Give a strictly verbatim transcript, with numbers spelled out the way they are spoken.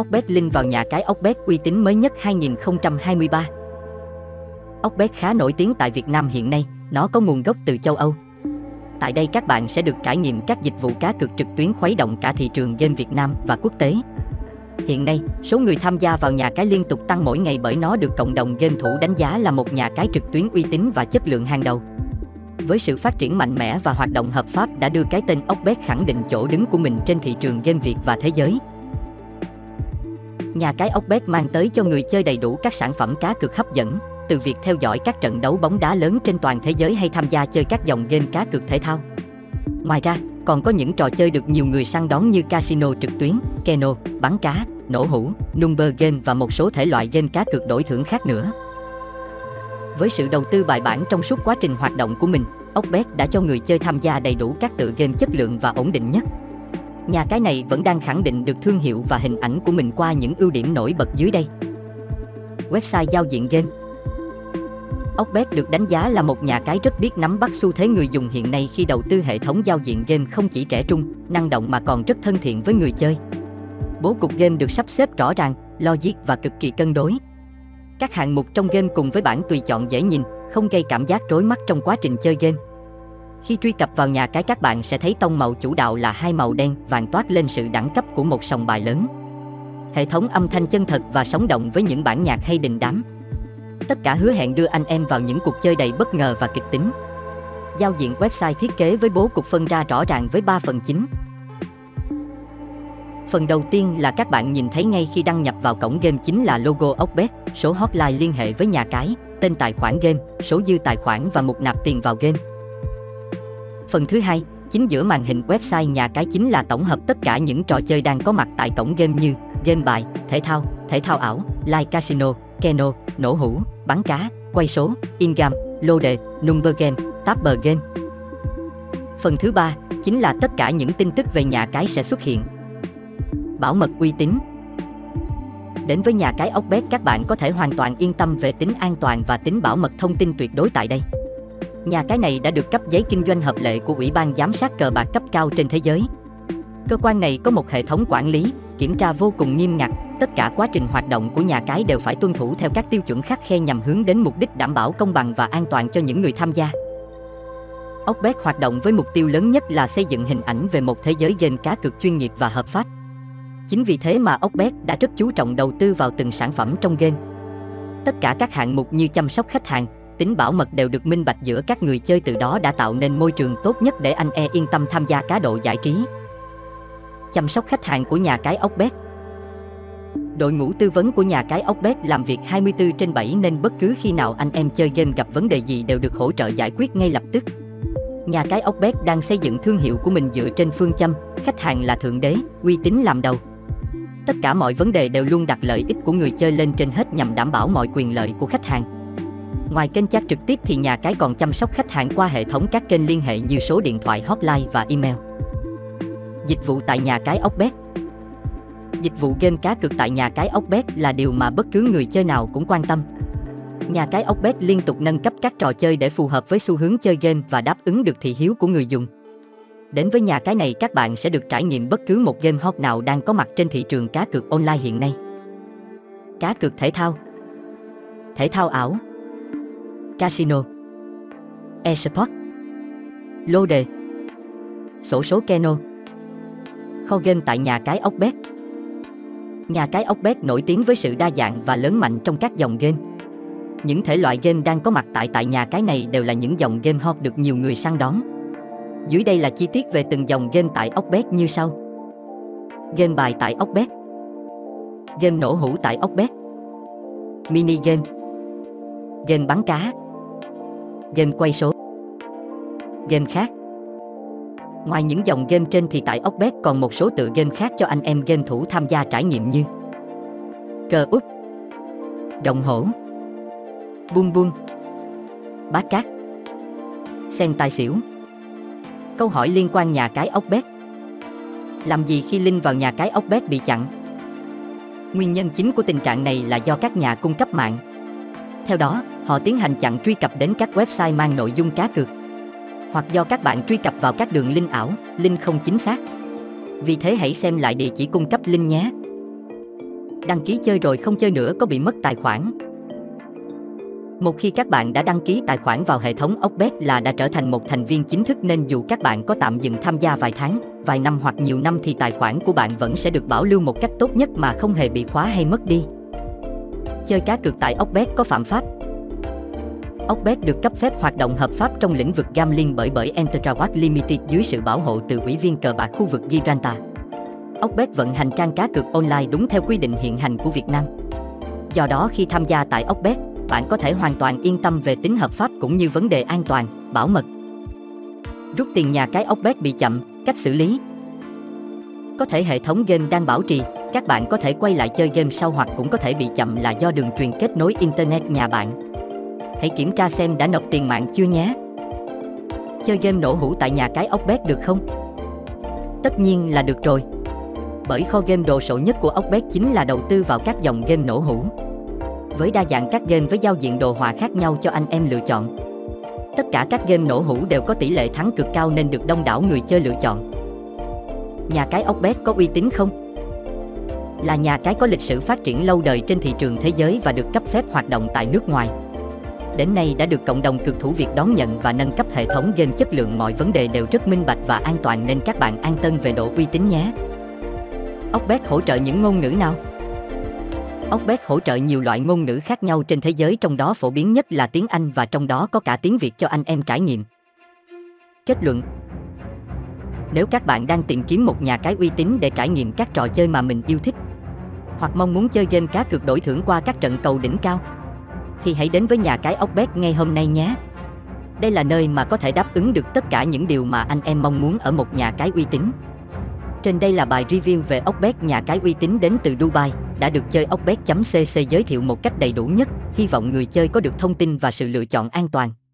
Ocbet link vào nhà cái Ocbet uy tín mới nhất hai không hai ba. Ocbet khá nổi tiếng tại Việt Nam hiện nay, nó có nguồn gốc từ châu Âu. Tại đây các bạn sẽ được trải nghiệm các dịch vụ cá cược trực tuyến khuấy động cả thị trường game Việt Nam và quốc tế. Hiện nay, số người tham gia vào nhà cái liên tục tăng mỗi ngày bởi nó được cộng đồng game thủ đánh giá là một nhà cái trực tuyến uy tín và chất lượng hàng đầu. Với sự phát triển mạnh mẽ và hoạt động hợp pháp đã đưa cái tên Ocbet khẳng định chỗ đứng của mình trên thị trường game Việt và thế giới. Nhà cái Ocbet mang tới cho người chơi đầy đủ các sản phẩm cá cược hấp dẫn, từ việc theo dõi các trận đấu bóng đá lớn trên toàn thế giới hay tham gia chơi các dòng game cá cược thể thao. Ngoài ra, còn có những trò chơi được nhiều người săn đón như casino trực tuyến, keno, bắn cá, nổ hũ, number game và một số thể loại game cá cược đổi thưởng khác nữa. Với sự đầu tư bài bản trong suốt quá trình hoạt động của mình, Ocbet đã cho người chơi tham gia đầy đủ các tựa game chất lượng và ổn định nhất. Nhà cái này vẫn đang khẳng định được thương hiệu và hình ảnh của mình qua những ưu điểm nổi bật dưới đây. Website giao diện game. Ocbet được đánh giá là một nhà cái rất biết nắm bắt xu thế người dùng hiện nay khi đầu tư hệ thống giao diện game không chỉ trẻ trung, năng động mà còn rất thân thiện với người chơi. Bố cục game được sắp xếp rõ ràng, logic và cực kỳ cân đối. Các hạng mục trong game cùng với bảng tùy chọn dễ nhìn, không gây cảm giác rối mắt trong quá trình chơi game. Khi truy cập vào nhà cái các bạn sẽ thấy tông màu chủ đạo là hai màu đen vàng toát lên sự đẳng cấp của một sòng bài lớn. Hệ thống âm thanh chân thật và sống động với những bản nhạc hay đình đám. Tất cả hứa hẹn đưa anh em vào những cuộc chơi đầy bất ngờ và kịch tính. Giao diện website thiết kế với bố cục phân ra rõ ràng với ba phần chính. Phần đầu tiên là các bạn nhìn thấy ngay khi đăng nhập vào cổng game chính là logo Ocbet, số hotline liên hệ với nhà cái, tên tài khoản game, số dư tài khoản và mục nạp tiền vào game. Phần thứ hai, chính giữa màn hình website nhà cái chính là tổng hợp tất cả những trò chơi đang có mặt tại cổng game như game bài, thể thao, thể thao ảo, live casino, keno, nổ hũ, bắn cá, quay số, in-game, lô đề, number game, tapper game. Phần thứ ba, chính là tất cả những tin tức về nhà cái sẽ xuất hiện. Bảo mật uy tín. Đến với nhà cái Ocbet các bạn có thể hoàn toàn yên tâm về tính an toàn và tính bảo mật thông tin tuyệt đối tại đây. Nhà cái này đã được cấp giấy kinh doanh hợp lệ của Ủy ban Giám sát Cờ bạc cấp cao trên thế giới. Cơ quan này có một hệ thống quản lý, kiểm tra vô cùng nghiêm ngặt, tất cả quá trình hoạt động của nhà cái đều phải tuân thủ theo các tiêu chuẩn khắt khe nhằm hướng đến mục đích đảm bảo công bằng và an toàn cho những người tham gia. Ocbet hoạt động với mục tiêu lớn nhất là xây dựng hình ảnh về một thế giới game cá cược chuyên nghiệp và hợp pháp. Chính vì thế mà Ocbet đã rất chú trọng đầu tư vào từng sản phẩm trong game. Tất cả các hạng mục như chăm sóc khách hàng, tính bảo mật đều được minh bạch giữa các người chơi, từ đó đã tạo nên môi trường tốt nhất để anh em yên tâm tham gia cá độ giải trí. Chăm sóc khách hàng của nhà cái Ocbet. Đội ngũ tư vấn của nhà cái Ocbet làm việc hai mươi bốn trên bảy nên bất cứ khi nào anh em chơi game gặp vấn đề gì đều được hỗ trợ giải quyết ngay lập tức. Nhà cái Ocbet đang xây dựng thương hiệu của mình dựa trên phương châm khách hàng là thượng đế, uy tín làm đầu. Tất cả mọi vấn đề đều luôn đặt lợi ích của người chơi lên trên hết nhằm đảm bảo mọi quyền lợi của khách hàng. Ngoài kênh chat trực tiếp thì nhà cái còn chăm sóc khách hàng qua hệ thống các kênh liên hệ như số điện thoại hotline và email. Dịch vụ tại nhà cái Ocbet. Dịch vụ game cá cược tại nhà cái Ocbet là điều mà bất cứ người chơi nào cũng quan tâm. Nhà cái Ocbet liên tục nâng cấp các trò chơi để phù hợp với xu hướng chơi game và đáp ứng được thị hiếu của người dùng. Đến với nhà cái này các bạn sẽ được trải nghiệm bất cứ một game hot nào đang có mặt trên thị trường cá cược online hiện nay. Cá cược thể thao, thể thao ảo, casino, eSports, lô đề, xổ số keno, kho game tại nhà cái Ocbet. Nhà cái Ocbet nổi tiếng với sự đa dạng và lớn mạnh trong các dòng game. Những thể loại game đang có mặt tại tại nhà cái này đều là những dòng game hot được nhiều người săn đón. Dưới đây là chi tiết về từng dòng game tại Ocbet như sau. Game bài tại Ocbet, game nổ hũ tại Ocbet, mini game, game bắn cá, game quay số, game khác. Ngoài những dòng game trên thì tại Ocbet còn một số tựa game khác cho anh em game thủ tham gia trải nghiệm như cờ úp, đồng hổ, bum bum, bá cát, sen tài xỉu. Câu hỏi liên quan nhà cái Ocbet. Làm gì khi link vào nhà cái Ocbet bị chặn? Nguyên nhân chính của tình trạng này là do các nhà cung cấp mạng. Theo đó, họ tiến hành chặn truy cập đến các website mang nội dung cá cược, hoặc do các bạn truy cập vào các đường link ảo, link không chính xác. Vì thế hãy xem lại địa chỉ cung cấp link nhé. Đăng ký chơi rồi không chơi nữa có bị mất tài khoản? Một khi các bạn đã đăng ký tài khoản vào hệ thống Okbet là đã trở thành một thành viên chính thức, nên dù các bạn có tạm dừng tham gia vài tháng, vài năm hoặc nhiều năm thì tài khoản của bạn vẫn sẽ được bảo lưu một cách tốt nhất mà không hề bị khóa hay mất đi. Chơi cá cược tại Okbet có phạm pháp? Okbet được cấp phép hoạt động hợp pháp trong lĩnh vực gambling bởi bởi Enterwatch Limited dưới sự bảo hộ từ Ủy viên cờ bạc khu vực Gibraltar. Okbet vận hành trang cá cược online đúng theo quy định hiện hành của Việt Nam. Do đó khi tham gia tại Okbet, bạn có thể hoàn toàn yên tâm về tính hợp pháp cũng như vấn đề an toàn, bảo mật. Rút tiền nhà cái Okbet bị chậm, cách xử lý. Có thể hệ thống game đang bảo trì, các bạn có thể quay lại chơi game sau, hoặc cũng có thể bị chậm là do đường truyền kết nối Internet nhà bạn. Hãy kiểm tra xem đã nộp tiền mạng chưa nhé. Chơi game nổ hũ tại nhà cái Okbet được không? Tất nhiên là được rồi. Bởi kho game đồ sộ nhất của Okbet chính là đầu tư vào các dòng game nổ hũ, với đa dạng các game với giao diện đồ họa khác nhau cho anh em lựa chọn. Tất cả các game nổ hũ đều có tỷ lệ thắng cực cao nên được đông đảo người chơi lựa chọn. Nhà cái Okbet có uy tín không? Là nhà cái có lịch sử phát triển lâu đời trên thị trường thế giới và được cấp phép hoạt động tại nước ngoài. Đến nay đã được cộng đồng cực thủ Việt đón nhận và nâng cấp hệ thống game chất lượng, mọi vấn đề đều rất minh bạch và an toàn nên các bạn an tâm về độ uy tín nhé. Okbet hỗ trợ những ngôn ngữ nào? Okbet hỗ trợ nhiều loại ngôn ngữ khác nhau trên thế giới, trong đó phổ biến nhất là tiếng Anh và trong đó có cả tiếng Việt cho anh em trải nghiệm. Kết luận: nếu các bạn đang tìm kiếm một nhà cái uy tín để trải nghiệm các trò chơi mà mình yêu thích, hoặc mong muốn chơi game cá cược đổi thưởng qua các trận cầu đỉnh cao, thì hãy đến với nhà cái Okbet ngay hôm nay nhé. Đây là nơi mà có thể đáp ứng được tất cả những điều mà anh em mong muốn ở một nhà cái uy tín. Trên đây là bài review về Okbet, nhà cái uy tín đến từ Dubai, đã được chơi Okbet chấm cc giới thiệu một cách đầy đủ nhất. Hy vọng người chơi có được thông tin và sự lựa chọn an toàn.